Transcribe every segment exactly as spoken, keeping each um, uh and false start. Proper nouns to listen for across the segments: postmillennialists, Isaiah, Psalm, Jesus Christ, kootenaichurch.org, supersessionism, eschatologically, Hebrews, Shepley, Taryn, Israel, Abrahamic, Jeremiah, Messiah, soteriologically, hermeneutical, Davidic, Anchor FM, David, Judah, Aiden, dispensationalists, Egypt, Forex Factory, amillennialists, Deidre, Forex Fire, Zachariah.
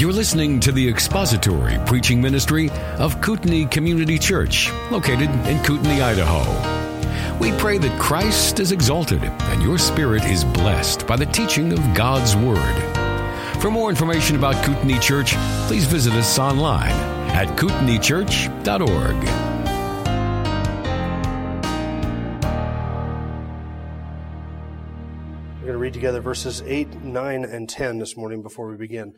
You're listening to the expository preaching ministry of Kootenai Community Church, located in Kootenai, Idaho. We pray that Christ is exalted and your spirit is blessed by the teaching of God's Word. For more information about Kootenai Church, please visit us online at kootenai church dot org. Together verses eight, nine, and ten this morning before we begin.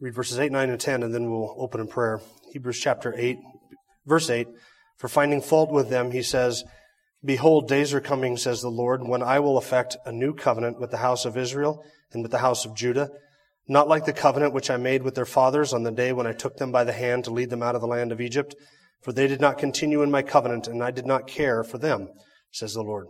Read verses eight, nine, and ten, and then we'll open in prayer. Hebrews chapter eight, verse eight, for finding fault with them, he says, "Behold, days are coming, says the Lord, when I will effect a new covenant with the house of Israel and with the house of Judah, not like the covenant which I made with their fathers on the day when I took them by the hand to lead them out of the land of Egypt, for they did not continue in my covenant, and I did not care for them, says the Lord.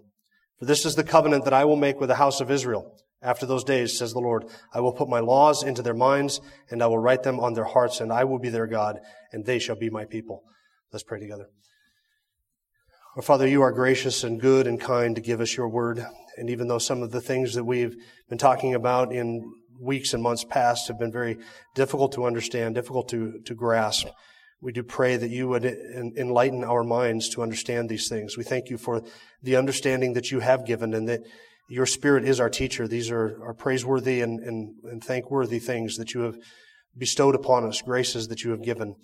For this is the covenant that I will make with the house of Israel. After those days, says the Lord, I will put my laws into their minds, and I will write them on their hearts, and I will be their God, and they shall be my people." Let's pray together. Our Father, you are gracious and good and kind to give us your word. And even though some of the things that we've been talking about in weeks and months past have been very difficult to understand, difficult to, to grasp, we do pray that you would enlighten our minds to understand these things. We thank you for the understanding that you have given and that your Spirit is our teacher. These are, are praiseworthy and, and, and thankworthy things that you have bestowed upon us, graces that you have given.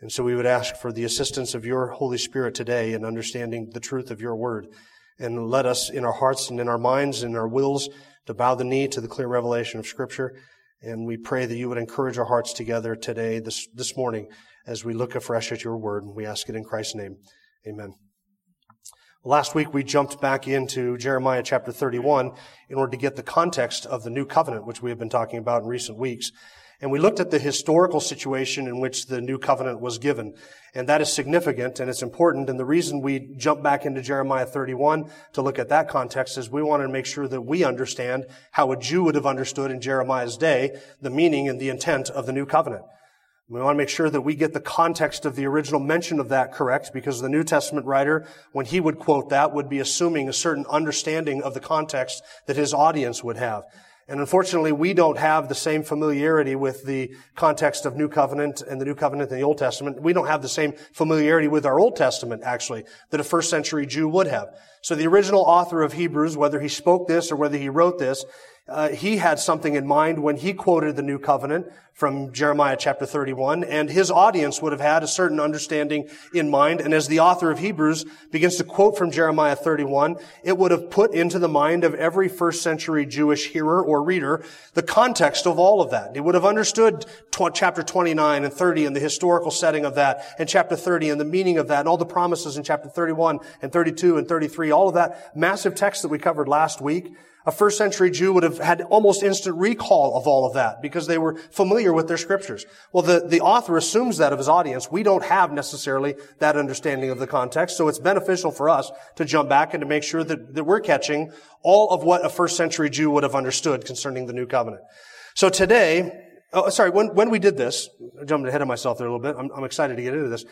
And so we would ask for the assistance of your Holy Spirit today in understanding the truth of your word. And let us in our hearts and in our minds and in our wills to bow the knee to the clear revelation of Scripture. And we pray that you would encourage our hearts together today, this this morning, as we look afresh at your word, and we ask it in Christ's name. Amen. Last week, we jumped back into Jeremiah chapter thirty-one in order to get the context of the new covenant, which we have been talking about in recent weeks. And we looked at the historical situation in which the new covenant was given. And that is significant, and it's important. And the reason we jump back into Jeremiah thirty-one to look at that context is we want to make sure that we understand how a Jew would have understood in Jeremiah's day the meaning and the intent of the new covenant. We want to make sure that we get the context of the original mention of that correct, because the New Testament writer, when he would quote that, would be assuming a certain understanding of the context that his audience would have. And unfortunately, we don't have the same familiarity with the context of New Covenant and the New Covenant in the Old Testament. We don't have the same familiarity with our Old Testament, actually, that a first century Jew would have. So the original author of Hebrews, whether he spoke this or whether he wrote this, uh, he had something in mind when he quoted the New Covenant from Jeremiah chapter thirty-one, and his audience would have had a certain understanding in mind. And as the author of Hebrews begins to quote from Jeremiah thirty-one, it would have put into the mind of every first century Jewish hearer or reader the context of all of that. They would have understood tw- chapter twenty-nine and thirty and the historical setting of that, and chapter thirty and the meaning of that, and all the promises in chapter thirty-one and thirty-two and thirty-three, all of that massive text that we covered last week. A first century Jew would have had almost instant recall of all of that because they were familiar with their scriptures. Well, the, the author assumes that of his audience. We don't have necessarily that understanding of the context, so it's beneficial for us to jump back and to make sure that, that we're catching all of what a first century Jew would have understood concerning the new covenant. So today, oh, sorry, when, when we did this, I jumped ahead of myself there a little bit. I'm, I'm excited to get into this.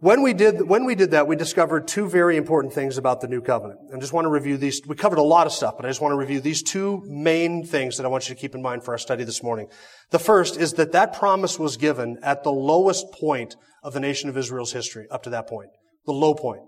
When we did, when we did that, we discovered two very important things about the new covenant. I just want to review these. We covered a lot of stuff, but I just want to review these two main things that I want you to keep in mind for our study this morning. The first is that that promise was given at the lowest point of the nation of Israel's history up to that point, the low point.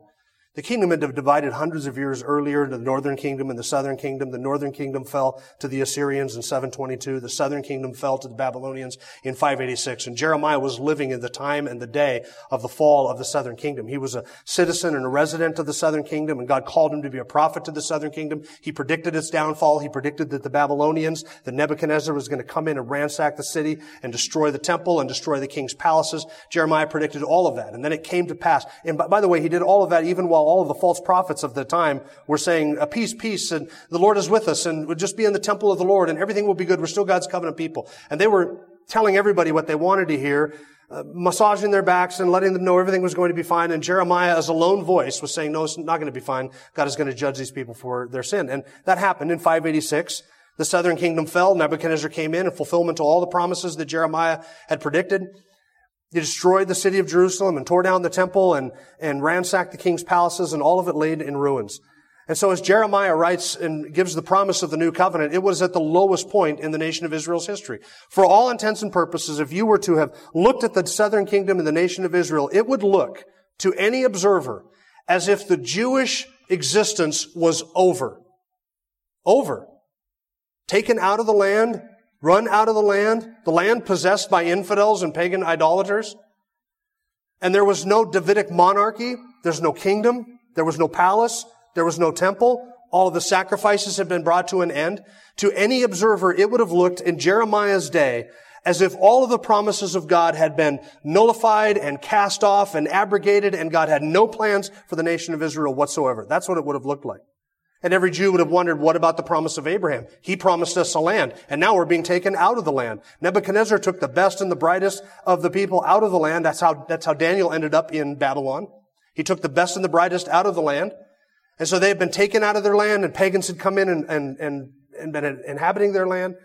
The kingdom had divided hundreds of years earlier into the northern kingdom and the southern kingdom. The northern kingdom fell to the Assyrians in seven twenty-two. The southern kingdom fell to the Babylonians in five eighty-six. And Jeremiah was living in the time and the day of the fall of the southern kingdom. He was a citizen and a resident of the southern kingdom, and God called him to be a prophet to the southern kingdom. He predicted its downfall. He predicted that the Babylonians, that Nebuchadnezzar was going to come in and ransack the city and destroy the temple and destroy the king's palaces. Jeremiah predicted all of that. And then it came to pass. And by the way, he did all of that even while all of the false prophets of the time were saying, "Peace, peace, and the Lord is with us, and we'll just be in the temple of the Lord, and everything will be good. We're still God's covenant people." And they were telling everybody what they wanted to hear, uh, massaging their backs and letting them know everything was going to be fine. And Jeremiah, as a lone voice, was saying, "No, it's not going to be fine. God is going to judge these people for their sin." And that happened in five eighty-six. The southern kingdom fell. Nebuchadnezzar came in in fulfillment to all the promises that Jeremiah had predicted. They destroyed the city of Jerusalem and tore down the temple and, and ransacked the king's palaces, and all of it laid in ruins. And so as Jeremiah writes and gives the promise of the new covenant, it was at the lowest point in the nation of Israel's history. For all intents and purposes, if you were to have looked at the southern kingdom and the nation of Israel, it would look to any observer as if the Jewish existence was over. Over. Taken out of the land, run out of the land, the land possessed by infidels and pagan idolaters. And there was no Davidic monarchy. There's no kingdom. There was no palace. There was no temple. All of the sacrifices had been brought to an end. To any observer, it would have looked in Jeremiah's day as if all of the promises of God had been nullified and cast off and abrogated, and God had no plans for the nation of Israel whatsoever. That's what it would have looked like. And every Jew would have wondered, what about the promise of Abraham? He promised us a land, and now we're being taken out of the land. Nebuchadnezzar took the best and the brightest of the people out of the land. That's how, that's how Daniel ended up in Babylon. He took the best and the brightest out of the land. And so they had been taken out of their land, and pagans had come in and, and, and, and been inhabiting their land.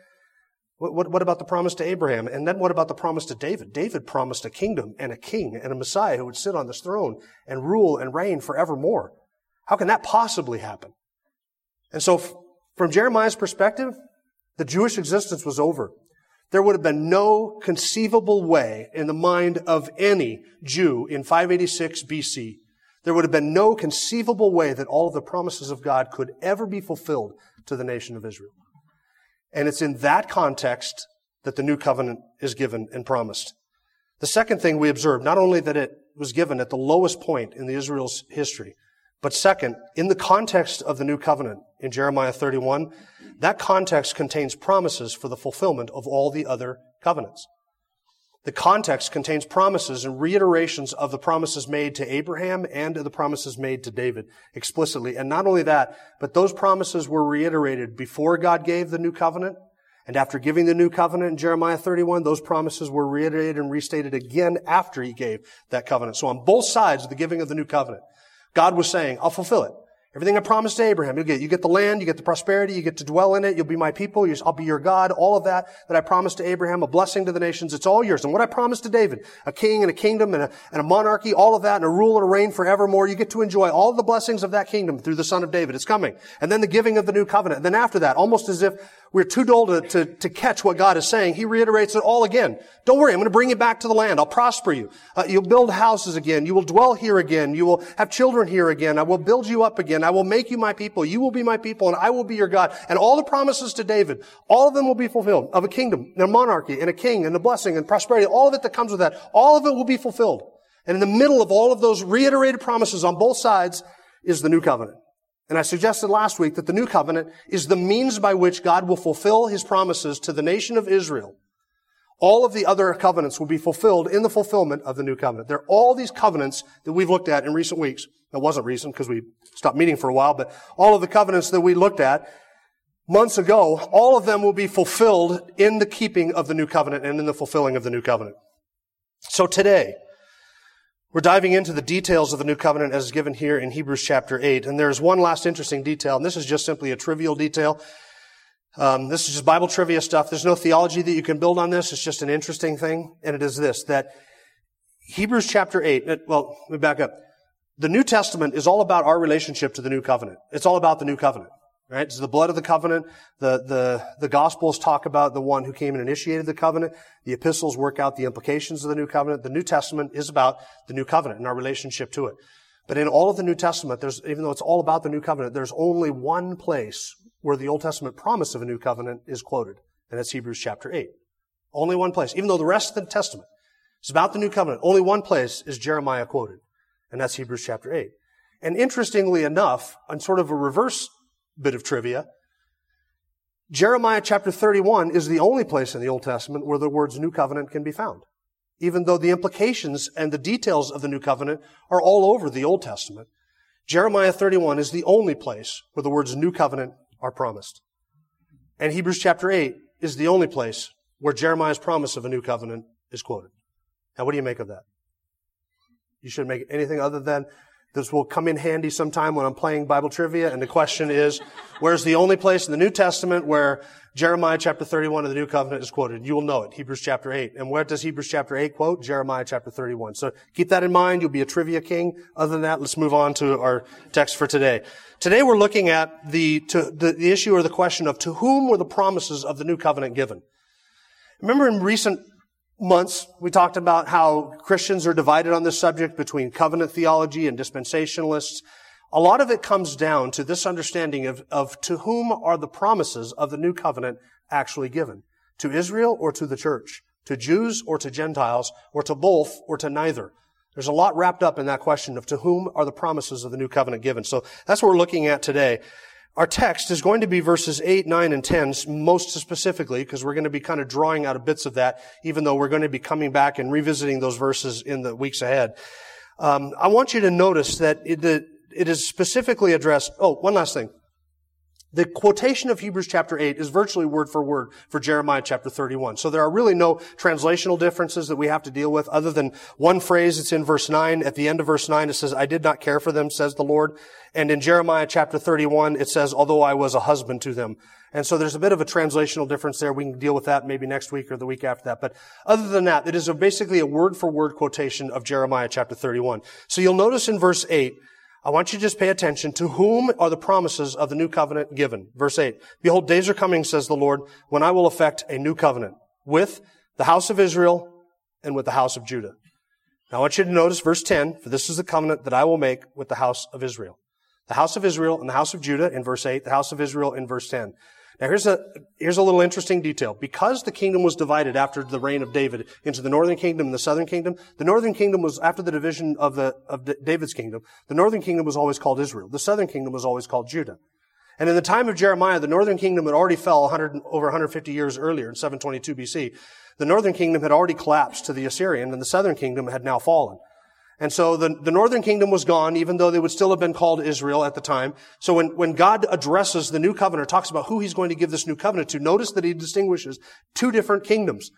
What, what, what about the promise to Abraham? And then what about the promise to David? David promised a kingdom and a king and a Messiah who would sit on this throne and rule and reign forevermore. How can that possibly happen? And so f- from Jeremiah's perspective, the Jewish existence was over. There would have been no conceivable way in the mind of any Jew in five eighty-six B C there would have been no conceivable way that all of the promises of God could ever be fulfilled to the nation of Israel. And it's in that context that the new covenant is given and promised. The second thing we observe, not only that it was given at the lowest point in the Israel's history, but second, in the context of the new covenant in Jeremiah thirty-one, that context contains promises for the fulfillment of all the other covenants. The context contains promises and reiterations of the promises made to Abraham and the promises made to David explicitly. And not only that, but those promises were reiterated before God gave the new covenant. And after giving the new covenant in Jeremiah thirty-one, those promises were reiterated and restated again after he gave that covenant. So on both sides of the giving of the new covenant, God was saying, I'll fulfill it. Everything I promised to Abraham, you'll get. You get the land, you get the prosperity, you get to dwell in it, you'll be my people, I'll be your God, all of that that I promised to Abraham, a blessing to the nations, it's all yours. And what I promised to David, a king and a kingdom and a, and a monarchy, all of that, and a rule and a reign forevermore, you get to enjoy all the blessings of that kingdom through the son of David. It's coming. And then the giving of the new covenant. And then after that, almost as if we're too dull to, to, to catch what God is saying, he reiterates it all again. Don't worry, I'm going to bring you back to the land. I'll prosper you. Uh, you'll build houses again. You will dwell here again. You will have children here again. I will build you up again. I will make you my people. You will be my people, and I will be your God. And all the promises to David, all of them will be fulfilled, of a kingdom and a monarchy and a king and a blessing and prosperity, all of it that comes with that, all of it will be fulfilled. And in the middle of all of those reiterated promises on both sides is the new covenant. And I suggested last week that the new covenant is the means by which God will fulfill his promises to the nation of Israel. All of the other covenants will be fulfilled in the fulfillment of the new covenant. There are all these covenants that we've looked at in recent weeks. That wasn't recent because we stopped meeting for a while, but all of the covenants that we looked at months ago, all of them will be fulfilled in the keeping of the new covenant and in the fulfilling of the new covenant. So today, we're diving into the details of the new covenant as given here in Hebrews chapter eight. And there's one last interesting detail, and this is just simply a trivial detail. Um, this is just Bible trivia stuff. There's no theology that you can build on this. It's just an interesting thing. And it is this, that Hebrews chapter eight, well, let me back up. The New Testament is all about our relationship to the new covenant. It's all about the new covenant, right? It's the blood of the covenant. The, the, the Gospels talk about the one who came and initiated the covenant. The epistles work out the implications of the new covenant. The New Testament is about the new covenant and our relationship to it. But in all of the New Testament, there's, even though it's all about the new covenant, there's only one place where the Old Testament promise of a new covenant is quoted, and that's Hebrews chapter eight. Only one place, even though the rest of the Testament is about the new covenant, only one place is Jeremiah quoted, and that's Hebrews chapter eight. And interestingly enough, on sort of a reverse bit of trivia, Jeremiah chapter thirty-one is the only place in the Old Testament where the words new covenant can be found, even though the implications and the details of the new covenant are all over the Old Testament. Jeremiah thirty-one is the only place where the words new covenant are promised. And Hebrews chapter eight is the only place where Jeremiah's promise of a new covenant is quoted. Now, what do you make of that? You shouldn't make anything other than this will come in handy sometime when I'm playing Bible trivia, and the question is, Whereas the only place in the New Testament where Jeremiah chapter thirty-one of the New Covenant is quoted, you will know it, Hebrews chapter eight. And where does Hebrews chapter eight quote? Jeremiah chapter thirty-one. So keep that in mind. You'll be a trivia king. Other than that, let's move on to our text for today. Today we're looking at the, to, the, the issue or the question of to whom were the promises of the New Covenant given? Remember in recent months, we talked about how Christians are divided on this subject between covenant theology and dispensationalists. A lot of it comes down to this understanding of, of to whom are the promises of the new covenant actually given? To Israel or to the church? To Jews or to Gentiles? Or to both or to neither? There's a lot wrapped up in that question of to whom are the promises of the new covenant given. So that's what we're looking at today. Our text is going to be verses eight, nine, and ten, most specifically, because we're going to be kind of drawing out bits of that, even though we're going to be coming back and revisiting those verses in the weeks ahead. Um, I want you to notice that it, the, it is specifically addressed. Oh, one last thing. The quotation of Hebrews chapter eight is virtually word for word for Jeremiah chapter thirty-one. So there are really no translational differences that we have to deal with other than one phrase. It's in verse nine. At the end of verse nine, it says, I did not care for them, says the Lord. And in Jeremiah chapter thirty-one, it says, although I was a husband to them. And so there's a bit of a translational difference there. We can deal with that maybe next week or the week after that. But other than that, it is a basically a word for word quotation of Jeremiah chapter thirty-one. So you'll notice in verse eight, I want you to just pay attention. To whom are the promises of the new covenant given? Verse eight. Behold, days are coming, says the Lord, when I will effect a new covenant with the house of Israel and with the house of Judah. Now I want you to notice verse ten, for this is the covenant that I will make with the house of Israel. The house of Israel and the house of Judah in verse eight, the house of Israel in verse ten. Now here's a, here's a little interesting detail. Because the kingdom was divided after the reign of David into the northern kingdom and the southern kingdom, the northern kingdom was, after the division of the, of David's kingdom, the northern kingdom was always called Israel. The southern kingdom was always called Judah. And in the time of Jeremiah, the northern kingdom had already fell one hundred, over one hundred fifty years earlier in seven twenty-two B C. The northern kingdom had already collapsed to the Assyrian and the southern kingdom had now fallen. And so the, the northern kingdom was gone, even though they would still have been called Israel at the time. So when, when God addresses the new covenant, talks about who he's going to give this new covenant to, notice that he distinguishes two different kingdoms.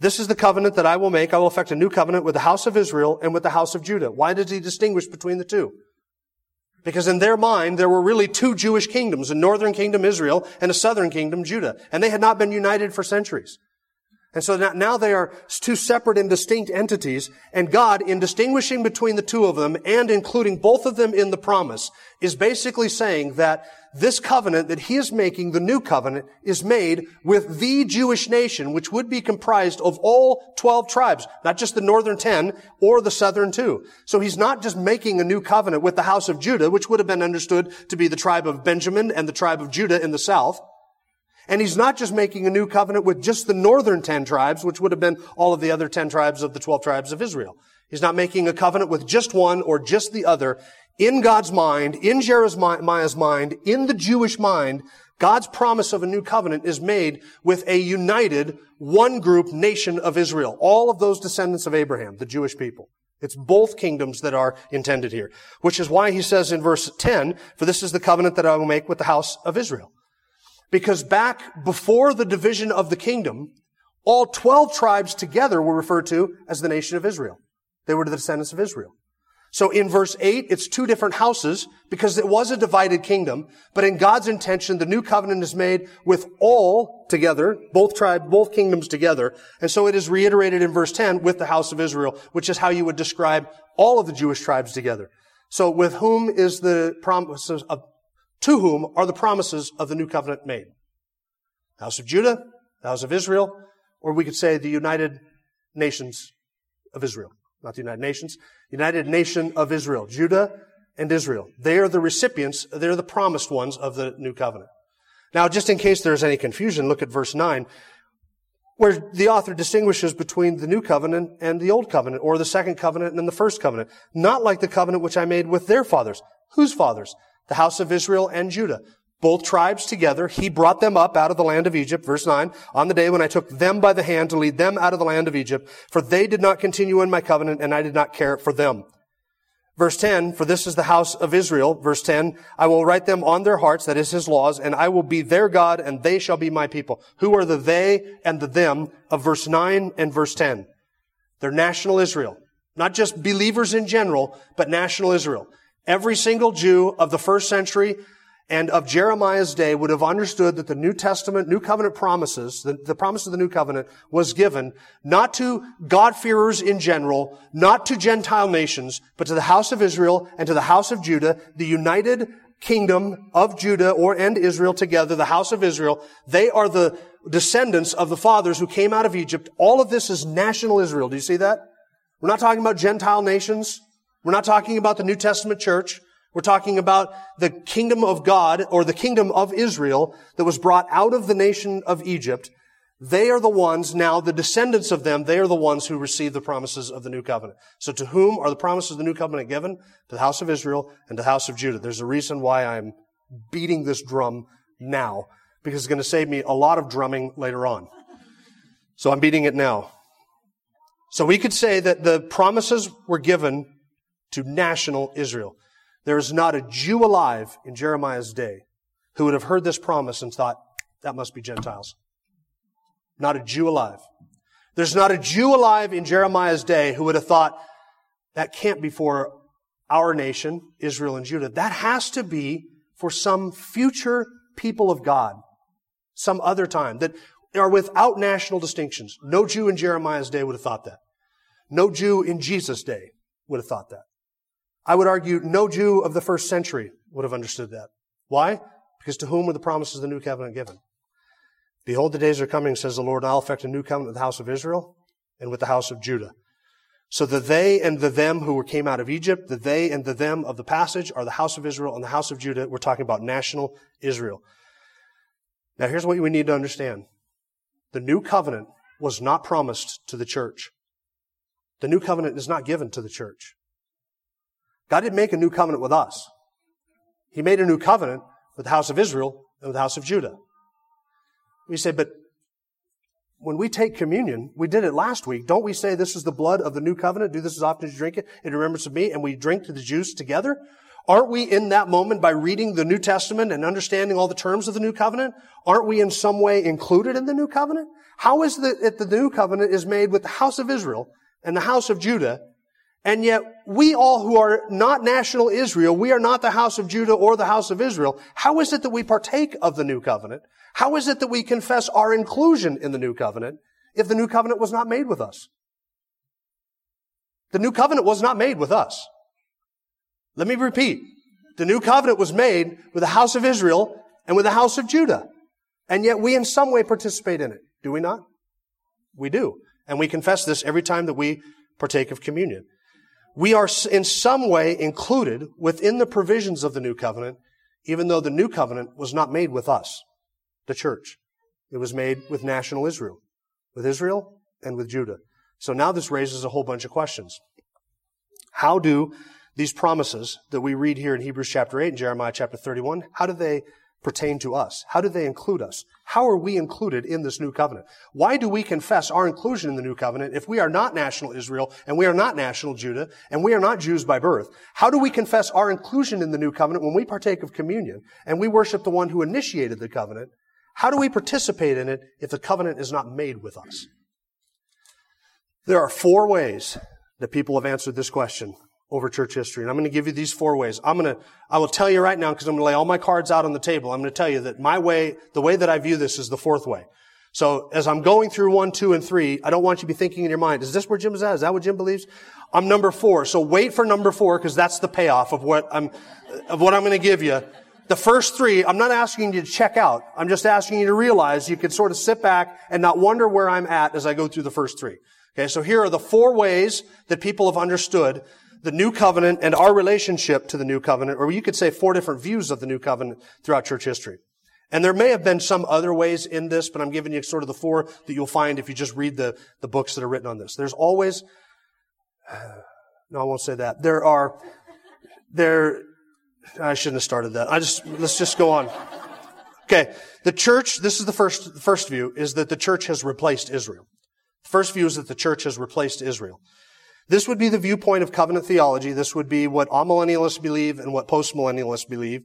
This is the covenant that I will make. I will effect a new covenant with the house of Israel and with the house of Judah. Why does he distinguish between the two? Because in their mind, there were really two Jewish kingdoms, a northern kingdom, Israel, and a southern kingdom, Judah. And they had not been united for centuries. And so now they are two separate and distinct entities, and God, in distinguishing between the two of them and including both of them in the promise, is basically saying that this covenant that he is making, the new covenant, is made with the Jewish nation, which would be comprised of all twelve tribes, not just the northern ten or the southern two. So he's not just making a new covenant with the house of Judah, which would have been understood to be the tribe of Benjamin and the tribe of Judah in the south. And he's not just making a new covenant with just the northern ten tribes, which would have been all of the other ten tribes of the twelve tribes of Israel. He's not making a covenant with just one or just the other. In God's mind, in Jeremiah's mind, in the Jewish mind, God's promise of a new covenant is made with a united, one group nation of Israel. All of those descendants of Abraham, the Jewish people. It's both kingdoms that are intended here, which is why he says in verse ten, for this is the covenant that I will make with the house of Israel. Because back before the division of the kingdom, all twelve tribes together were referred to as the nation of Israel. They were the descendants of Israel. So in verse eight, it's two different houses because it was a divided kingdom. But in God's intention, the new covenant is made with all together, both tribes, both kingdoms together. And so it is reiterated in verse ten with the house of Israel, which is how you would describe all of the Jewish tribes together. So with whom is the promises of To whom are the promises of the new covenant made? The house of Judah, the house of Israel, or we could say the United Nations of Israel. Not the United Nations. United Nation of Israel. Judah and Israel. They are the recipients, they're the promised ones of the new covenant. Now, just in case there's any confusion, look at verse nine, where the author distinguishes between the new covenant and the old covenant, or the second covenant and the first covenant. Not like the covenant which I made with their fathers. Whose fathers? The house of Israel and Judah, both tribes together. He brought them up out of the land of Egypt, verse nine, on the day when I took them by the hand to lead them out of the land of Egypt, for they did not continue in my covenant, and I did not care for them. Verse ten, for this is the house of Israel, verse ten, I will write them on their hearts, that is his laws, and I will be their God, and they shall be my people. Who are the they and the them of verse nine and verse ten? They're national Israel, not just believers in general, but national Israel. Every single Jew of the first century and of Jeremiah's day would have understood that the New Testament, New Covenant promises, the, the promise of the New Covenant was given not to God-fearers in general, not to Gentile nations, but to the house of Israel and to the house of Judah, the united kingdom of Judah or and Israel together, the house of Israel. They are the descendants of the fathers who came out of Egypt. All of this is national Israel. Do you see that? We're not talking about Gentile nations. We're not talking about the New Testament church. We're talking about the kingdom of God or the kingdom of Israel that was brought out of the nation of Egypt. They are the ones now, the descendants of them, they are the ones who receive the promises of the new covenant. So to whom are the promises of the new covenant given? To the house of Israel and to the house of Judah. There's a reason why I'm beating this drum now, because it's going to save me a lot of drumming later on. So I'm beating it now. So we could say that the promises were given to national Israel. There is not a Jew alive in Jeremiah's day who would have heard this promise and thought, that must be Gentiles. Not a Jew alive. There's not a Jew alive in Jeremiah's day who would have thought, that can't be for our nation, Israel and Judah. That has to be for some future people of God, some other time, that are without national distinctions. No Jew in Jeremiah's day would have thought that. No Jew in Jesus' day would have thought that. I would argue no Jew of the first century would have understood that. Why? Because to whom were the promises of the new covenant given? Behold, the days are coming, says the Lord, and I'll effect a new covenant with the house of Israel and with the house of Judah. So the they and the them who came out of Egypt, the they and the them of the passage are the house of Israel and the house of Judah. We're talking about national Israel. Now here's what we need to understand. The new covenant was not promised to the church. The new covenant is not given to the church. God didn't make a new covenant with us. He made a new covenant with the house of Israel and with the house of Judah. We say, but when we take communion, we did it last week. Don't we say this is the blood of the new covenant? Do this as often as you drink it in remembrance of me, and we drink to the juice together? Aren't we in that moment by reading the New Testament and understanding all the terms of the new covenant? Aren't we in some way included in the new covenant? How is it that the new covenant is made with the house of Israel and the house of Judah, and yet we all who are not national Israel, we are not the house of Judah or the house of Israel? How is it that we partake of the new covenant? How is it that we confess our inclusion in the new covenant if the new covenant was not made with us? The new covenant was not made with us. Let me repeat. The new covenant was made with the house of Israel and with the house of Judah. And yet we in some way participate in it. Do we not? We do. And we confess this every time that we partake of communion. We are in some way included within the provisions of the new covenant, even though the new covenant was not made with us, the church. It was made with national Israel, with Israel and with Judah. So now this raises a whole bunch of questions. How do these promises that we read here in Hebrews chapter eight and Jeremiah chapter thirty-one, how do they pertain to us? How do they include us? How are we included in this new covenant? Why do we confess our inclusion in the new covenant if we are not national Israel and we are not national Judah and we are not Jews by birth? How do we confess our inclusion in the new covenant when we partake of communion and we worship the one who initiated the covenant? How do we participate in it if the covenant is not made with us? There are four ways that people have answered this question over church history. And I'm going to give you these four ways. I'm going to, I will tell you right now, because I'm going to lay all my cards out on the table. I'm going to tell you that my way, the way that I view this is the fourth way. So as I'm going through one, two, and three, I don't want you to be thinking in your mind, is this where Jim is at? Is that what Jim believes? I'm number four. So wait for number four, because that's the payoff of what I'm, of what I'm going to give you. The first three, I'm not asking you to check out. I'm just asking you to realize you can sort of sit back and not wonder where I'm at as I go through the first three. Okay. So here are the four ways that people have understood the new covenant and our relationship to the new covenant, or you could say four different views of the new covenant throughout church history. And there may have been some other ways in this, but I'm giving you sort of the four that you'll find if you just read the, the books that are written on this. There's always, no, I won't say that. There are, there, I shouldn't have started that. I just, let's just go on. Okay. The church, this is the first, the first view is that the church has replaced Israel. The first view is that the church has replaced Israel. This would be the viewpoint of covenant theology. This would be what amillennialists believe and what postmillennialists believe.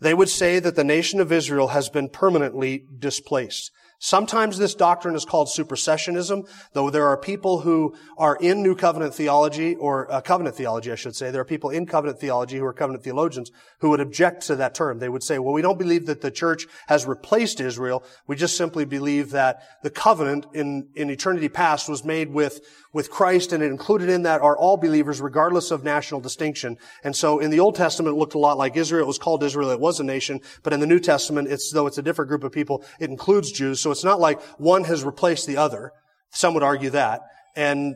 They would say that the nation of Israel has been permanently displaced. Sometimes this doctrine is called supersessionism, though there are people who are in New Covenant theology, or uh, covenant theology, I should say. There are people in covenant theology who are covenant theologians who would object to that term. They would say, well, we don't believe that the church has replaced Israel. We just simply believe that the covenant in, in eternity past was made with, with Christ, and it included in that are all believers regardless of national distinction. And so in the Old Testament, it looked a lot like Israel. It was called Israel. It was a nation. But in the New Testament, it's though it's a different group of people, it includes Jews. So it's not like one has replaced the other. Some would argue that. And,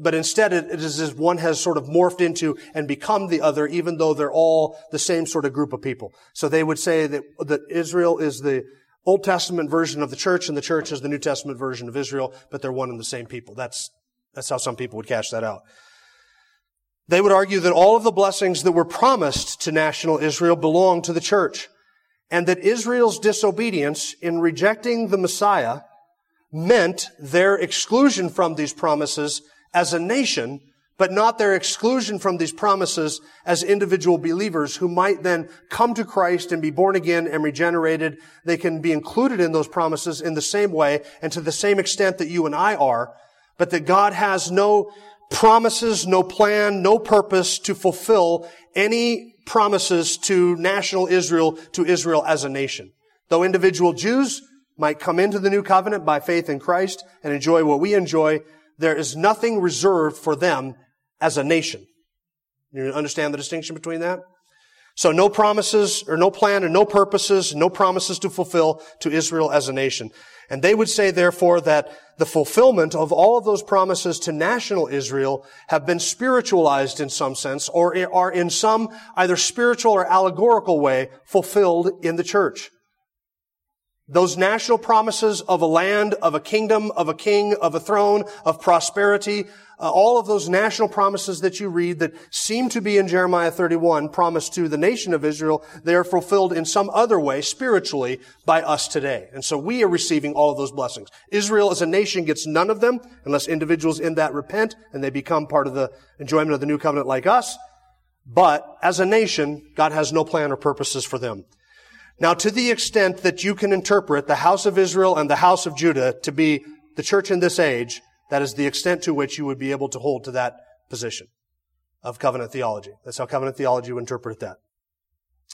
but instead it, it is as one has sort of morphed into and become the other, even though they're all the same sort of group of people. So they would say that, that Israel is the Old Testament version of the church and the church is the New Testament version of Israel, but they're one and the same people. That's, that's how some people would cash that out. They would argue that all of the blessings that were promised to national Israel belong to the church, and that Israel's disobedience in rejecting the Messiah meant their exclusion from these promises as a nation, but not their exclusion from these promises as individual believers who might then come to Christ and be born again and regenerated. They can be included in those promises in the same way and to the same extent that you and I are, but that God has no promises, no plan, no purpose to fulfill any promises to national Israel, to Israel as a nation. Though individual Jews might come into the new covenant by faith in Christ and enjoy what we enjoy, there is nothing reserved for them as a nation. You understand the distinction between that? So no promises or no plan and no purposes, no promises to fulfill to Israel as a nation. And they would say, therefore, that the fulfillment of all of those promises to national Israel have been spiritualized in some sense, or are in some either spiritual or allegorical way fulfilled in the church. Those national promises of a land, of a kingdom, of a king, of a throne, of prosperity, uh, all of those national promises that you read that seem to be in Jeremiah thirty-one promised to the nation of Israel, they are fulfilled in some other way spiritually by us today. And so we are receiving all of those blessings. Israel as a nation gets none of them unless individuals in that repent and they become part of the enjoyment of the new covenant like us. But as a nation, God has no plan or purposes for them. Now, to the extent that you can interpret the house of Israel and the house of Judah to be the church in this age, that is the extent to which you would be able to hold to that position of covenant theology. That's how covenant theology would interpret that.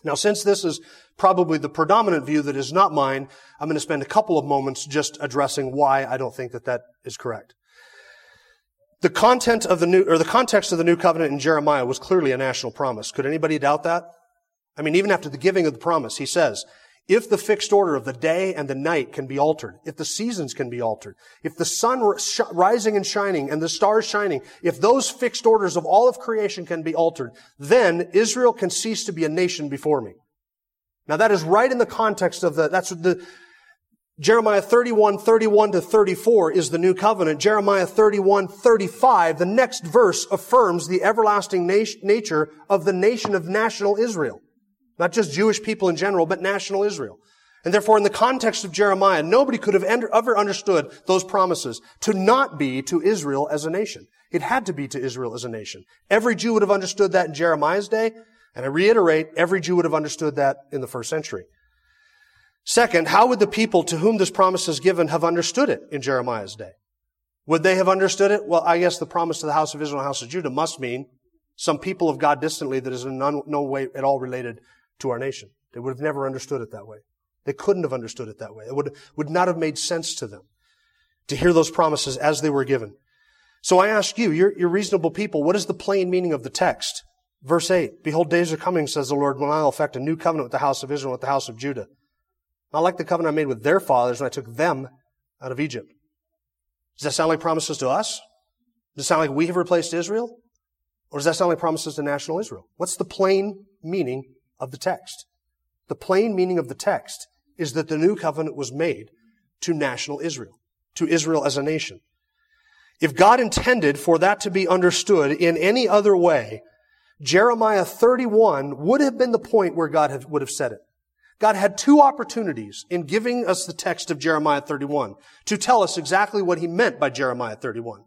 Now, since this is probably the predominant view that is not mine, I'm going to spend a couple of moments just addressing why I don't think that that is correct. The content of the new, or the context of the new covenant in Jeremiah was clearly a national promise. Could anybody doubt that? I mean, even after the giving of the promise, he says, if the fixed order of the day and the night can be altered, if the seasons can be altered, if the sun rising and shining and the stars shining, if those fixed orders of all of creation can be altered, then Israel can cease to be a nation before me. Now that is right in the context of the, that's the, Jeremiah thirty-one, thirty-one to thirty-four is the new covenant. Jeremiah thirty-one, thirty-five, the next verse affirms the everlasting na- nature of the nation of national Israel. Not just Jewish people in general, but national Israel. And therefore, in the context of Jeremiah, nobody could have ever understood those promises to not be to Israel as a nation. It had to be to Israel as a nation. Every Jew would have understood that in Jeremiah's day. And I reiterate, every Jew would have understood that in the first century. Second, how would the people to whom this promise is given have understood it in Jeremiah's day? Would they have understood it? Well, I guess the promise to the house of Israel and the house of Judah must mean some people of God distantly that is in no way at all related to our nation. They would have never understood it that way. They couldn't have understood it that way. It would, would not have made sense to them to hear those promises as they were given. So I ask you, you're, you're reasonable people, what is the plain meaning of the text? Verse eight, behold, days are coming, says the Lord, when I will effect a new covenant with the house of Israel and with the house of Judah. Not like the covenant I made with their fathers when I took them out of Egypt. Does that sound like promises to us? Does it sound like we have replaced Israel? Or does that sound like promises to national Israel? What's the plain meaning of the text? The plain meaning of the text is that the new covenant was made to national Israel, to Israel as a nation. If God intended for that to be understood in any other way, Jeremiah thirty-one would have been the point where God have, would have said it. God had two opportunities in giving us the text of Jeremiah thirty-one to tell us exactly what he meant by Jeremiah thirty-one.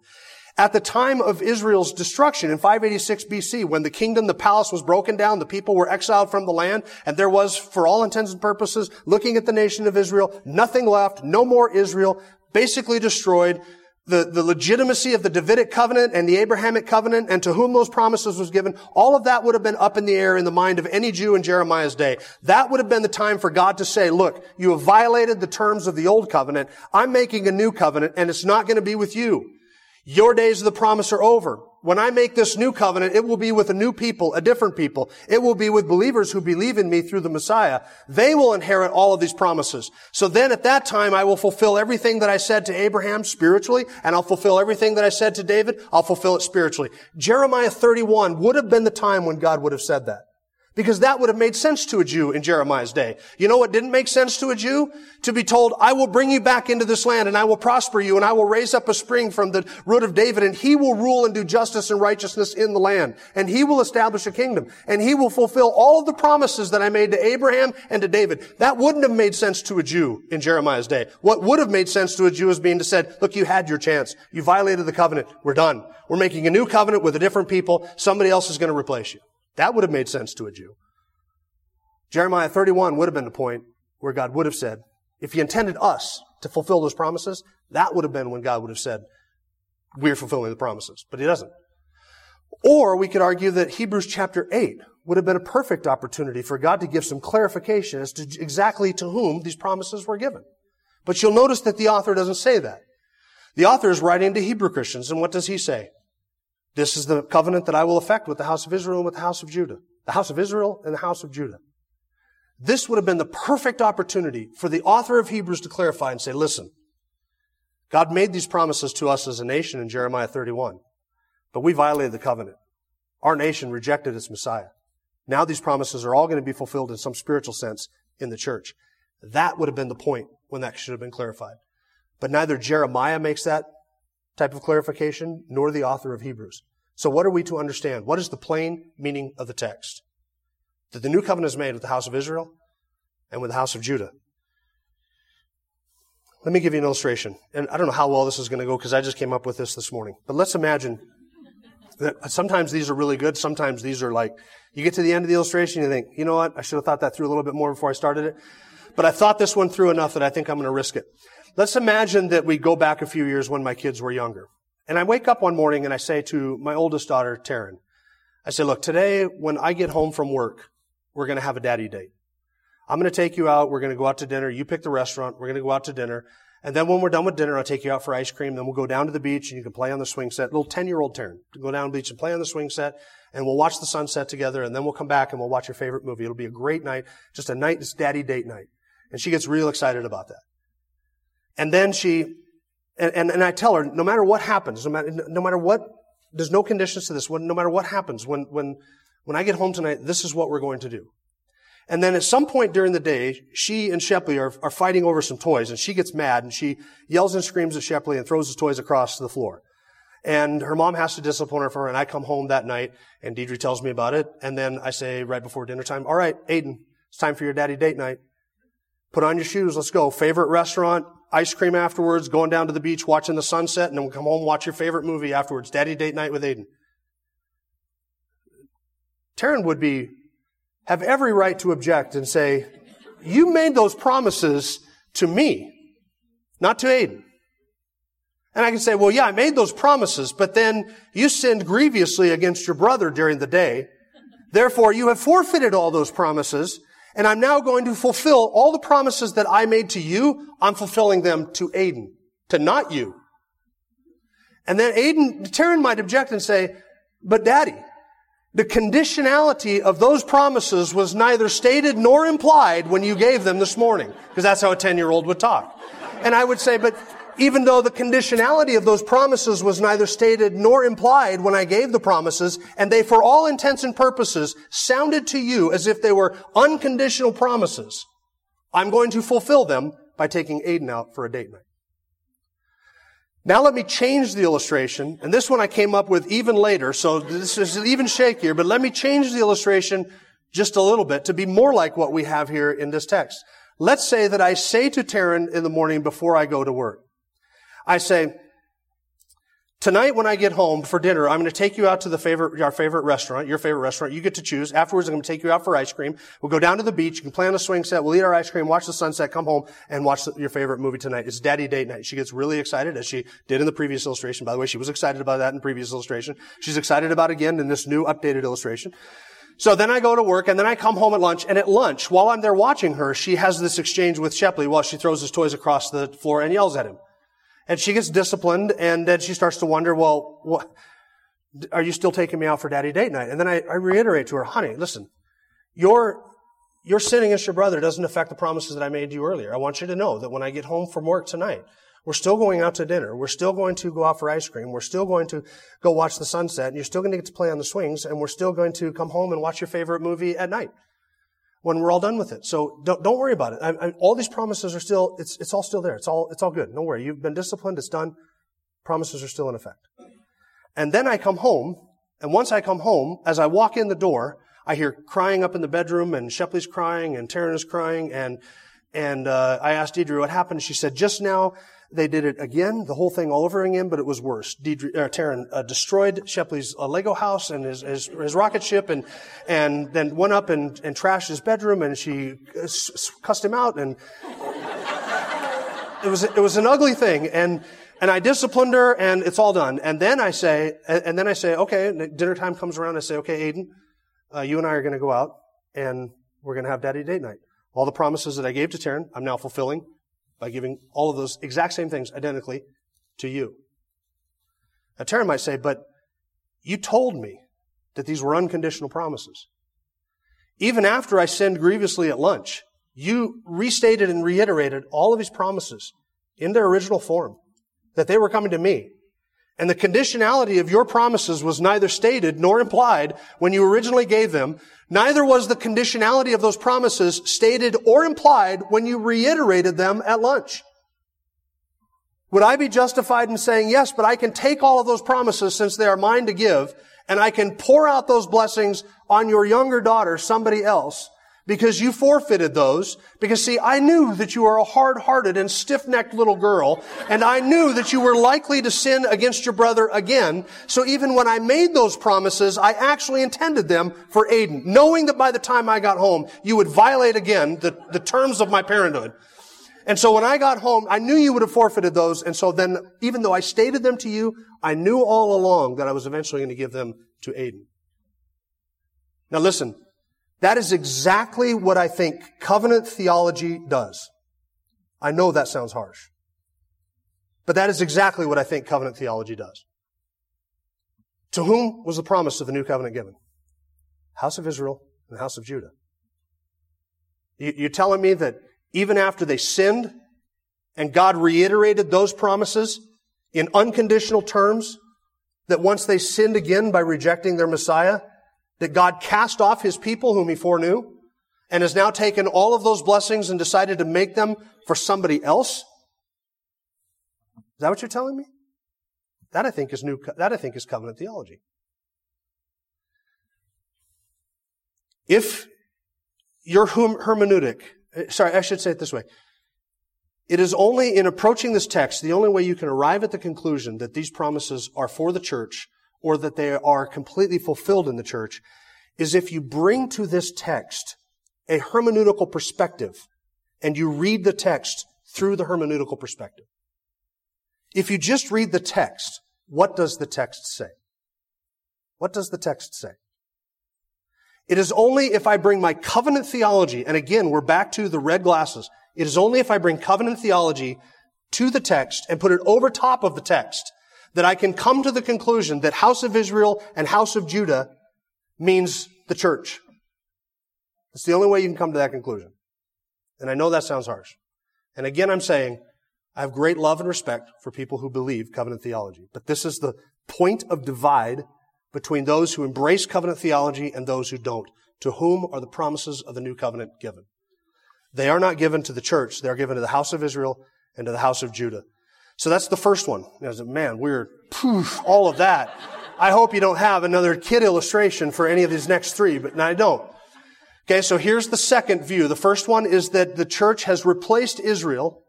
At the time of Israel's destruction in five eighty-six B C, when the kingdom, the palace was broken down, the people were exiled from the land, and there was, for all intents and purposes, looking at the nation of Israel, nothing left, no more Israel, basically destroyed. The, the legitimacy of the Davidic covenant and the Abrahamic covenant and to whom those promises was given, all of that would have been up in the air in the mind of any Jew in Jeremiah's day. That would have been the time for God to say, look, you have violated the terms of the old covenant. I'm making a new covenant, and it's not going to be with you. Your days of the promise are over. When I make this new covenant, it will be with a new people, a different people. It will be with believers who believe in me through the Messiah. They will inherit all of these promises. So then at that time, I will fulfill everything that I said to Abraham spiritually, and I'll fulfill everything that I said to David. I'll fulfill it spiritually. Jeremiah thirty-one would have been the time when God would have said that, because that would have made sense to a Jew in Jeremiah's day. You know what didn't make sense to a Jew? To be told, I will bring you back into this land, and I will prosper you, and I will raise up a spring from the root of David, and he will rule and do justice and righteousness in the land, and he will establish a kingdom, and he will fulfill all of the promises that I made to Abraham and to David. That wouldn't have made sense to a Jew in Jeremiah's day. What would have made sense to a Jew is being said, look, you had your chance. You violated the covenant. We're done. We're making a new covenant with a different people. Somebody else is going to replace you. That would have made sense to a Jew. Jeremiah thirty-one would have been the point where God would have said, if he intended us to fulfill those promises, that would have been when God would have said, we're fulfilling the promises. But he doesn't. Or we could argue that Hebrews chapter eight would have been a perfect opportunity for God to give some clarification as to exactly to whom these promises were given. But you'll notice that the author doesn't say that. The author is writing to Hebrew Christians, and what does he say? This is the covenant that I will effect with the house of Israel and with the house of Judah. The house of Israel and the house of Judah. This would have been the perfect opportunity for the author of Hebrews to clarify and say, listen, God made these promises to us as a nation in Jeremiah thirty-one, but we violated the covenant. Our nation rejected its Messiah. Now these promises are all going to be fulfilled in some spiritual sense in the church. That would have been the point when that should have been clarified. But neither Jeremiah makes that type of clarification, nor the author of Hebrews. So what are we to understand? What is the plain meaning of the text? That the new covenant is made with the house of Israel and with the house of Judah. Let me give you an illustration. And I don't know how well this is going to go because I just came up with this this morning. But let's imagine that sometimes these are really good. Sometimes these are like, you get to the end of the illustration, you think, you know what? I should have thought that through a little bit more before I started it. But I thought this one through enough that I think I'm going to risk it. Let's imagine that we go back a few years when my kids were younger. And I wake up one morning and I say to my oldest daughter, Taryn, I say, look, today when I get home from work, we're going to have a daddy date. I'm going to take you out. We're going to go out to dinner. You pick the restaurant. We're going to go out to dinner. And then when we're done with dinner, I'll take you out for ice cream. Then we'll go down to the beach and you can play on the swing set. Little ten-year-old Taryn. Go down to the beach and play on the swing set. And we'll watch the sunset together. And then we'll come back and we'll watch your favorite movie. It'll be a great night. Just a night, it's daddy date night. And she gets real excited about that. And then she, and, and, and I tell her, no matter what happens, no matter, no matter what, there's no conditions to this. When, no matter what happens, when, when, when I get home tonight, this is what we're going to do. And then at some point during the day, she and Shepley are, are fighting over some toys, and she gets mad, and she yells and screams at Shepley and throws his toys across the floor. And her mom has to discipline her for her, and I come home that night, and Deidre tells me about it, and then I say right before dinner time, all right, Aiden, it's time for your daddy date night. Put on your shoes, let's go. Favorite restaurant, ice cream afterwards, going down to the beach, watching the sunset, and then we'll come home, watch your favorite movie afterwards. Daddy date night with Aiden. Taryn would be, have every right to object and say, you made those promises to me, not to Aiden. And I can say, well, yeah, I made those promises, but then you sinned grievously against your brother during the day. Therefore, you have forfeited all those promises. And I'm now going to fulfill all the promises that I made to you. I'm fulfilling them to Aiden, to not you. And then Aiden, Taryn might object and say, but Daddy, the conditionality of those promises was neither stated nor implied when you gave them this morning. Because that's how a ten-year-old would talk. And I would say, but even though the conditionality of those promises was neither stated nor implied when I gave the promises, and they for all intents and purposes sounded to you as if they were unconditional promises, I'm going to fulfill them by taking Aiden out for a date night. Now let me change the illustration, and this one I came up with even later, so this is even shakier, but let me change the illustration just a little bit to be more like what we have here in this text. Let's say that I say to Taryn in the morning before I go to work, I say, Tonight when I get home for dinner, I'm going to take you out to the favorite, our favorite restaurant, your favorite restaurant. You get to choose. Afterwards, I'm going to take you out for ice cream. We'll go down to the beach. You can play on a swing set. We'll eat our ice cream, watch the sunset, come home, and watch the, your favorite movie tonight. It's Daddy Date Night. She gets really excited, as she did in the previous illustration. By the way, she was excited about that in the previous illustration. She's excited about it again in this new updated illustration. So then I go to work, and then I come home at lunch, and at lunch, while I'm there watching her, she has this exchange with Shepley while she throws his toys across the floor and yells at him. And she gets disciplined, and then she starts to wonder, well, what, are you still taking me out for Daddy Date Night? And then I, I reiterate to her, honey, listen, your, your sinning against your brother doesn't affect the promises that I made you earlier. I want you to know that when I get home from work tonight, we're still going out to dinner. We're still going to go out for ice cream. We're still going to go watch the sunset. And you're still going to get to play on the swings. And we're still going to come home and watch your favorite movie at night when we're all done with it. So don't, don't worry about it. I, I, all these promises are still, it's, it's all still there. It's all, it's all good. Don't worry. You've been disciplined. It's done. Promises are still in effect. And then I come home. And once I come home, as I walk in the door, I hear crying up in the bedroom, and Shepley's crying, and Taryn is crying. And, and, uh, I asked Deidre what happened. She said, just now, they did it again, the whole thing all over again, but it was worse. Deidre, uh, Taryn uh, destroyed Shepley's uh, Lego house and his, his, his rocket ship, and and then went up and, and trashed his bedroom, and she uh, s- cussed him out, and it was it was an ugly thing, and and I disciplined her, and it's all done. And then I say, and then I say, okay, dinner time comes around. I say, okay, Aiden, uh, you and I are going to go out, and we're going to have Daddy Date Night. All the promises that I gave to Taryn, I'm now fulfilling by giving all of those exact same things identically to you. Now, Taryn might say, but you told me that these were unconditional promises. Even after I sinned grievously at lunch, you restated and reiterated all of these promises in their original form, that they were coming to me. And the conditionality of your promises was neither stated nor implied when you originally gave them. Neither was the conditionality of those promises stated or implied when you reiterated them at lunch. Would I be justified in saying, yes, but I can take all of those promises since they are mine to give, and I can pour out those blessings on your younger daughter, somebody else, because you forfeited those? Because, see, I knew that you were a hard-hearted and stiff-necked little girl, and I knew that you were likely to sin against your brother again. So even when I made those promises, I actually intended them for Aiden, knowing that by the time I got home, you would violate again the, the terms of my parenthood. And so when I got home, I knew you would have forfeited those, and so then, even though I stated them to you, I knew all along that I was eventually going to give them to Aiden. Now listen, that is exactly what I think covenant theology does. I know that sounds harsh, but that is exactly what I think covenant theology does. To whom was the promise of the new covenant given? House of Israel and the house of Judah. You're telling me that even after they sinned and God reiterated those promises in unconditional terms, that once they sinned again by rejecting their Messiah, that God cast off his people whom he foreknew and has now taken all of those blessings and decided to make them for somebody else? Is that what you're telling me? That I think is new, that I think is covenant theology. If your hermeneutic, sorry, I should say it this way. It is only in approaching this text, the only way you can arrive at the conclusion that these promises are for the church, or that they are completely fulfilled in the church, is if you bring to this text a hermeneutical perspective and you read the text through the hermeneutical perspective. If you just read the text, what does the text say? What does the text say? It is only if I bring my covenant theology, and again, we're back to the red glasses, it is only if I bring covenant theology to the text and put it over top of the text that I can come to the conclusion that house of Israel and house of Judah means the church. It's the only way you can come to that conclusion. And I know that sounds harsh. And again, I'm saying I have great love and respect for people who believe covenant theology. But this is the point of divide between those who embrace covenant theology and those who don't. To whom are the promises of the new covenant given? They are not given to the church. They are given to the house of Israel and to the house of Judah. So that's the first one. Man, we're poof, all of that. I hope you don't have another kid illustration for any of these next three, but I don't. Okay, so here's the second view. The first one is that the church has replaced Israel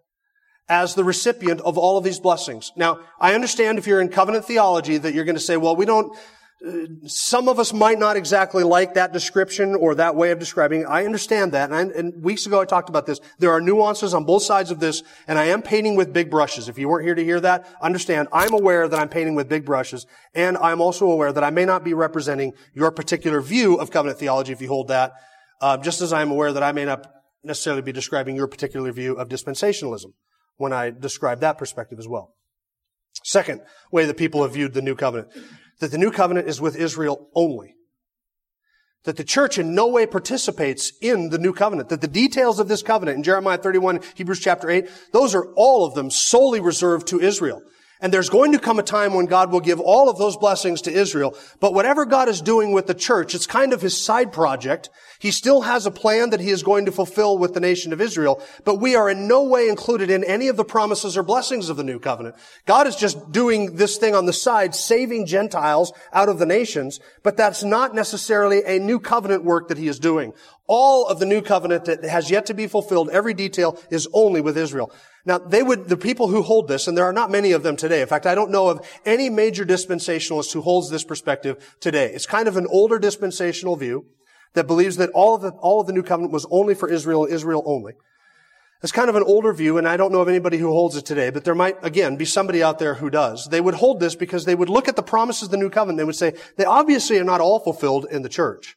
as the recipient of all of these blessings. Now, I understand if you're in covenant theology that you're going to say, well, we don't, some of us might not exactly like that description or that way of describing. I understand that. And, I, and weeks ago I talked about this. There are nuances on both sides of this, and I am painting with big brushes. If you weren't here to hear that, understand I'm aware that I'm painting with big brushes, and I'm also aware that I may not be representing your particular view of covenant theology if you hold that, uh, just as I'm aware that I may not necessarily be describing your particular view of dispensationalism when I describe that perspective as well. Second way that people have viewed the new covenant, that the new covenant is with Israel only. That the church in no way participates in the new covenant. That the details of this covenant in Jeremiah thirty-one, Hebrews chapter eight, those are all of them solely reserved to Israel. And there's going to come a time when God will give all of those blessings to Israel. But whatever God is doing with the church, it's kind of his side project. He still has a plan that he is going to fulfill with the nation of Israel. But we are in no way included in any of the promises or blessings of the new covenant. God is just doing this thing on the side, saving Gentiles out of the nations. But that's not necessarily a new covenant work that he is doing. All of the new covenant that has yet to be fulfilled, every detail, is only with Israel. Now, they would, the people who hold this, and there are not many of them today. In fact, I don't know of any major dispensationalist who holds this perspective today. It's kind of an older dispensational view that believes that all of the, all of the new covenant was only for Israel, Israel only. It's kind of an older view, and I don't know of anybody who holds it today, but there might, again, be somebody out there who does. They would hold this because they would look at the promises of the new covenant. They would say, they obviously are not all fulfilled in the church.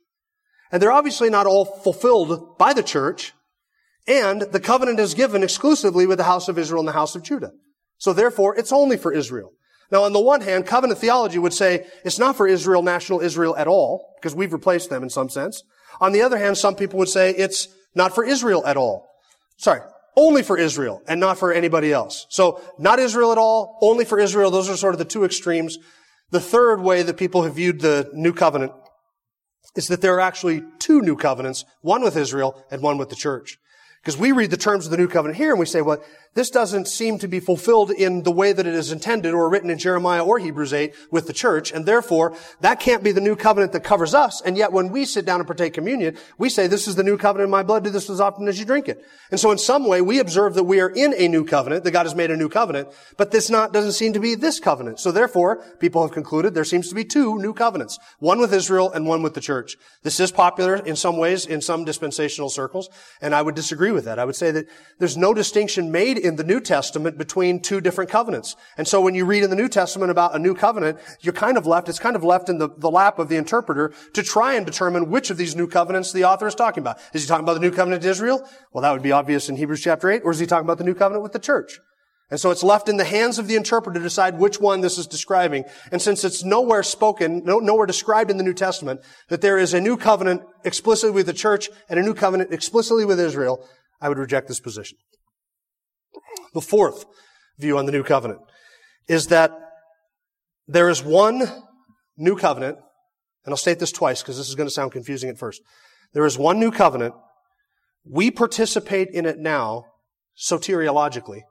And they're obviously not all fulfilled by the church. And the covenant is given exclusively with the house of Israel and the house of Judah. So therefore, it's only for Israel. Now, on the one hand, covenant theology would say it's not for Israel, national Israel at all, because we've replaced them in some sense. On the other hand, some people would say it's not for Israel at all. Sorry, only for Israel and not for anybody else. So not Israel at all, only for Israel. Those are sort of the two extremes. The third way that people have viewed the new covenant is that there are actually two new covenants, one with Israel and one with the church. Because we read the terms of the new covenant here and we say, well, this doesn't seem to be fulfilled in the way that it is intended or written in Jeremiah or Hebrews eight with the church, and therefore that can't be the new covenant that covers us. And yet when we sit down and partake communion, we say, this is the new covenant in my blood, do this as often as you drink it. And so in some way we observe that we are in a new covenant, that God has made a new covenant, but this not doesn't seem to be this covenant. So therefore people have concluded there seems to be two new covenants, one with Israel and one with the church. This is popular in some ways in some dispensational circles, and I would disagree with that. I would say that there's no distinction made in the New Testament between two different covenants. And so when you read in the New Testament about a new covenant, you're kind of left, it's kind of left in the, the lap of the interpreter to try and determine which of these new covenants the author is talking about. Is he talking about the new covenant to Israel? Well, that would be obvious in Hebrews chapter eight. Or is he talking about the new covenant with the church? And so it's left in the hands of the interpreter to decide which one this is describing. And since it's nowhere spoken, no, nowhere described in the New Testament, that there is a new covenant explicitly with the church and a new covenant explicitly with Israel, I would reject this position. The fourth view on the new covenant is that there is one new covenant, and I'll state this twice because this is going to sound confusing at first. There is one new covenant. We participate in it now, soteriologically.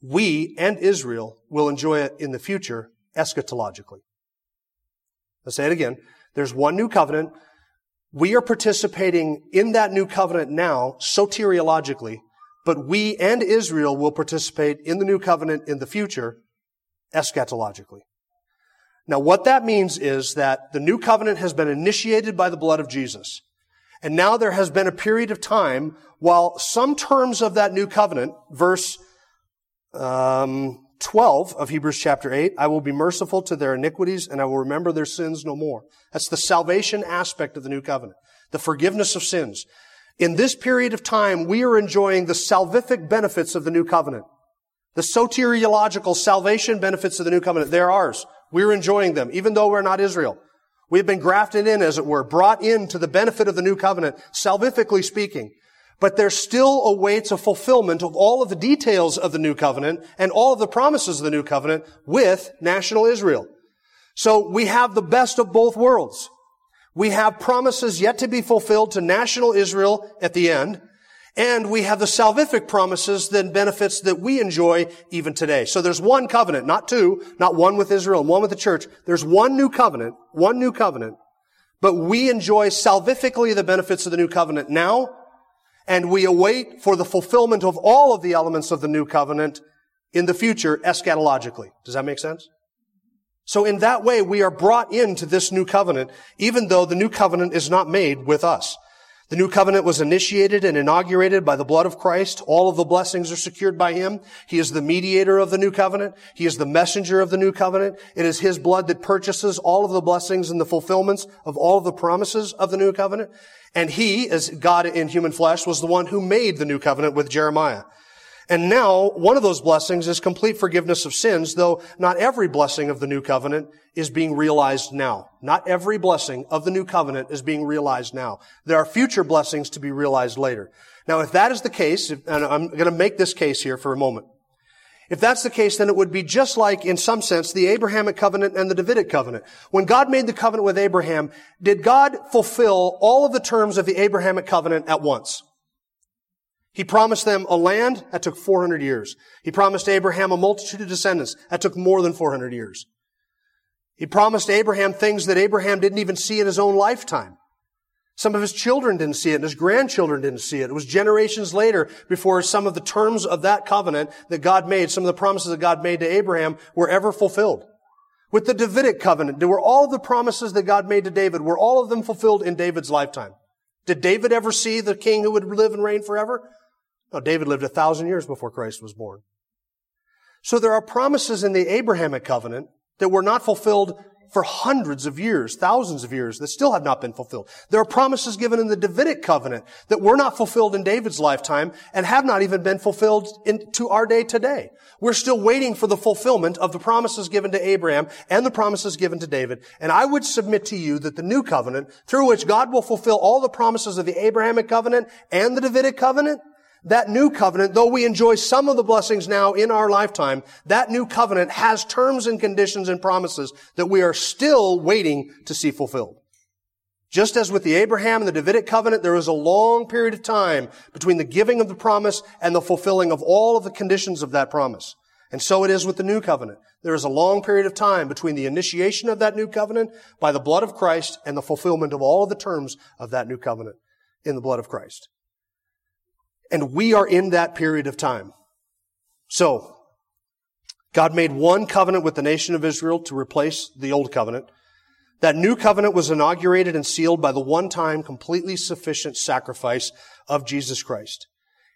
We and Israel will enjoy it in the future, eschatologically. I'll say it again. There's one new covenant. We are participating in that new covenant now, soteriologically, but we and Israel will participate in the new covenant in the future, eschatologically. Now, what that means is that the new covenant has been initiated by the blood of Jesus. And now there has been a period of time while some terms of that new covenant, verse um, twelve of Hebrews chapter eight, I will be merciful to their iniquities and I will remember their sins no more. That's the salvation aspect of the new covenant, the forgiveness of sins. In this period of time, we are enjoying the salvific benefits of the new covenant, the soteriological salvation benefits of the new covenant. They're ours. We're enjoying them, even though we're not Israel. We've been grafted in, as it were, brought in to the benefit of the new covenant, salvifically speaking. But there still awaits a fulfillment of all of the details of the new covenant and all of the promises of the new covenant with national Israel. So we have the best of both worlds. We have promises yet to be fulfilled to national Israel at the end, and we have the salvific promises and benefits that we enjoy even today. So there's one covenant, not two, not one with Israel and one with the church. There's one new covenant, one new covenant, but we enjoy salvifically the benefits of the new covenant now, and we await for the fulfillment of all of the elements of the new covenant in the future eschatologically. Does that make sense? So in that way, we are brought into this new covenant, even though the new covenant is not made with us. The new covenant was initiated and inaugurated by the blood of Christ. All of the blessings are secured by him. He is the mediator of the new covenant. He is the messenger of the new covenant. It is his blood that purchases all of the blessings and the fulfillments of all of the promises of the new covenant. And he, as God in human flesh, was the one who made the new covenant with Jeremiah. And now, one of those blessings is complete forgiveness of sins, though not every blessing of the new covenant is being realized now. Not every blessing of the new covenant is being realized now. There are future blessings to be realized later. Now, if that is the case, and I'm going to make this case here for a moment. If that's the case, then it would be just like, in some sense, the Abrahamic covenant and the Davidic covenant. When God made the covenant with Abraham, did God fulfill all of the terms of the Abrahamic covenant at once? He promised them a land. That took four hundred years. He promised Abraham a multitude of descendants. That took more than four hundred years. He promised Abraham things that Abraham didn't even see in his own lifetime. Some of his children didn't see it, and his grandchildren didn't see it. It was generations later before some of the terms of that covenant that God made, some of the promises that God made to Abraham, were ever fulfilled. With the Davidic covenant, there were all the promises that God made to David. Were all of them fulfilled in David's lifetime? Did David ever see the king who would live and reign forever? No, David lived a thousand years before Christ was born. So there are promises in the Abrahamic covenant that were not fulfilled for hundreds of years, thousands of years, that still have not been fulfilled. There are promises given in the Davidic covenant that were not fulfilled in David's lifetime and have not even been fulfilled in, to our day today. We're still waiting for the fulfillment of the promises given to Abraham and the promises given to David. And I would submit to you that the new covenant, through which God will fulfill all the promises of the Abrahamic covenant and the Davidic covenant, that new covenant, though we enjoy some of the blessings now in our lifetime, that new covenant has terms and conditions and promises that we are still waiting to see fulfilled. Just as with the Abraham and the Davidic covenant, there is a long period of time between the giving of the promise and the fulfilling of all of the conditions of that promise. And so it is with the new covenant. There is a long period of time between the initiation of that new covenant by the blood of Christ and the fulfillment of all of the terms of that new covenant in the blood of Christ. And we are in that period of time. So, God made one covenant with the nation of Israel to replace the old covenant. That new covenant was inaugurated and sealed by the one-time, completely sufficient sacrifice of Jesus Christ.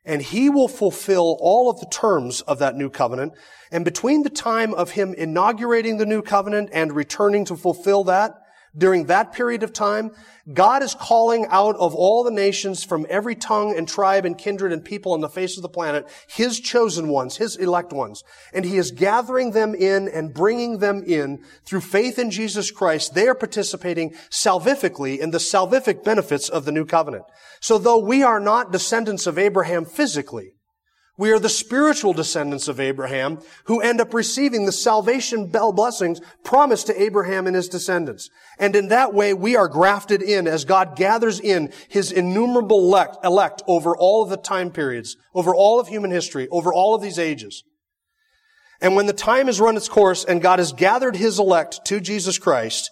And he will fulfill all of the terms of that new covenant. And between the time of him inaugurating the new covenant and returning to fulfill that, during that period of time, God is calling out of all the nations from every tongue and tribe and kindred and people on the face of the planet, his chosen ones, his elect ones. And he is gathering them in and bringing them in through faith in Jesus Christ. They are participating salvifically in the salvific benefits of the new covenant. So though we are not descendants of Abraham physically, we are the spiritual descendants of Abraham who end up receiving the salvation bell blessings promised to Abraham and his descendants. And in that way, we are grafted in as God gathers in his innumerable elect, elect over all of the time periods, over all of human history, over all of these ages. And when the time has run its course and God has gathered his elect to Jesus Christ,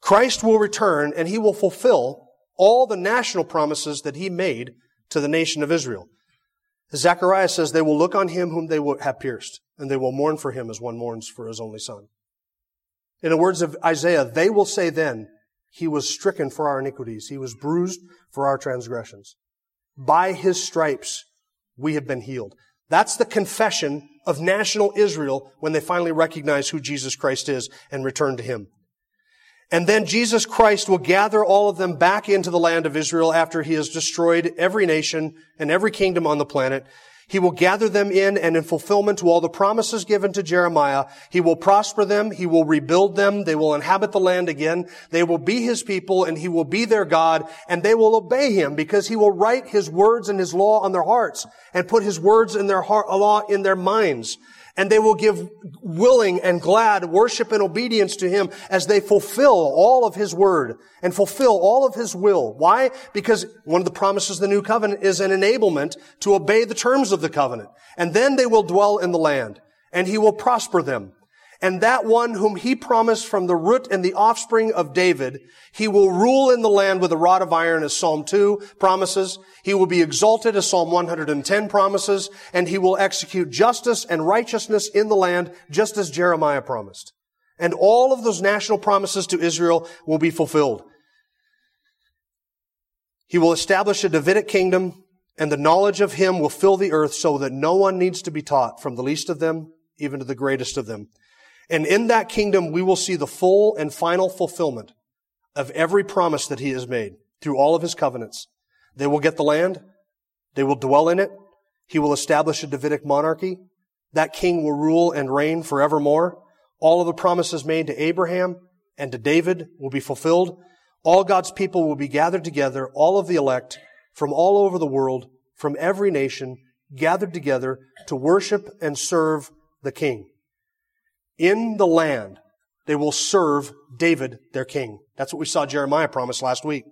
Christ will return and he will fulfill all the national promises that he made to the nation of Israel. Zachariah says, they will look on him whom they will have pierced, and they will mourn for him as one mourns for his only son. In the words of Isaiah, they will say then, he was stricken for our iniquities. He was bruised for our transgressions. By his stripes, we have been healed. That's the confession of national Israel when they finally recognize who Jesus Christ is and return to him. And then Jesus Christ will gather all of them back into the land of Israel after he has destroyed every nation and every kingdom on the planet. He will gather them in, and in fulfillment to all the promises given to Jeremiah, he will prosper them, he will rebuild them, they will inhabit the land again, they will be his people, and he will be their God, and they will obey him, because he will write his words and his law on their hearts, and put his words and their heart, law in their minds. And they will give willing and glad worship and obedience to him as they fulfill all of his word and fulfill all of his will. Why? Because one of the promises of the new covenant is an enablement to obey the terms of the covenant. And then they will dwell in the land, and he will prosper them. And that one whom he promised from the root and the offspring of David, he will rule in the land with a rod of iron, as Psalm two promises. He will be exalted, as Psalm one hundred ten promises. And he will execute justice and righteousness in the land, just as Jeremiah promised. And all of those national promises to Israel will be fulfilled. He will establish a Davidic kingdom, and the knowledge of him will fill the earth, so that no one needs to be taught, from the least of them, even to the greatest of them. And in that kingdom, we will see the full and final fulfillment of every promise that he has made through all of his covenants. They will get the land. They will dwell in it. He will establish a Davidic monarchy. That king will rule and reign forevermore. All of the promises made to Abraham and to David will be fulfilled. All God's people will be gathered together, all of the elect from all over the world, from every nation, gathered together to worship and serve the king. In the land, they will serve David, their king. That's what we saw Jeremiah promise last week.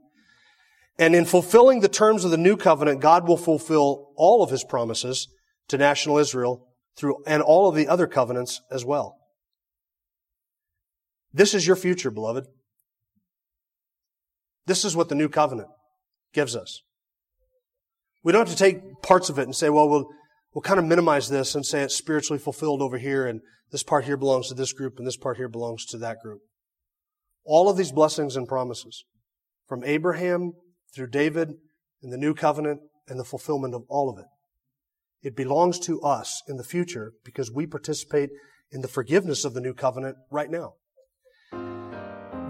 And in fulfilling the terms of the new covenant, God will fulfill all of his promises to national Israel through and all of the other covenants as well. This is your future, beloved. This is what the new covenant gives us. We don't have to take parts of it and say, well, we'll We'll kind of minimize this and say it's spiritually fulfilled over here, and this part here belongs to this group, and this part here belongs to that group. All of these blessings and promises, from Abraham through David and the new covenant and the fulfillment of all of it, it belongs to us in the future because we participate in the forgiveness of the new covenant right now.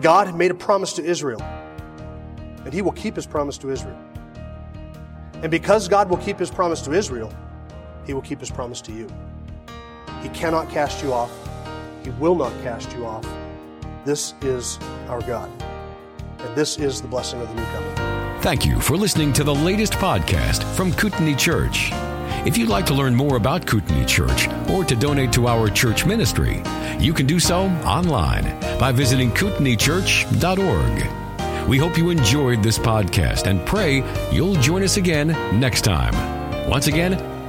God made a promise to Israel, and he will keep his promise to Israel. And because God will keep his promise to Israel, he will keep his promise to you. He cannot cast you off. He will not cast you off. This is our God. And this is the blessing of the new covenant. Thank you for listening to the latest podcast from Kootenai Church. If you'd like to learn more about Kootenai Church or to donate to our church ministry, you can do so online by visiting kootenai church dot org. We hope you enjoyed this podcast and pray you'll join us again next time. Once again,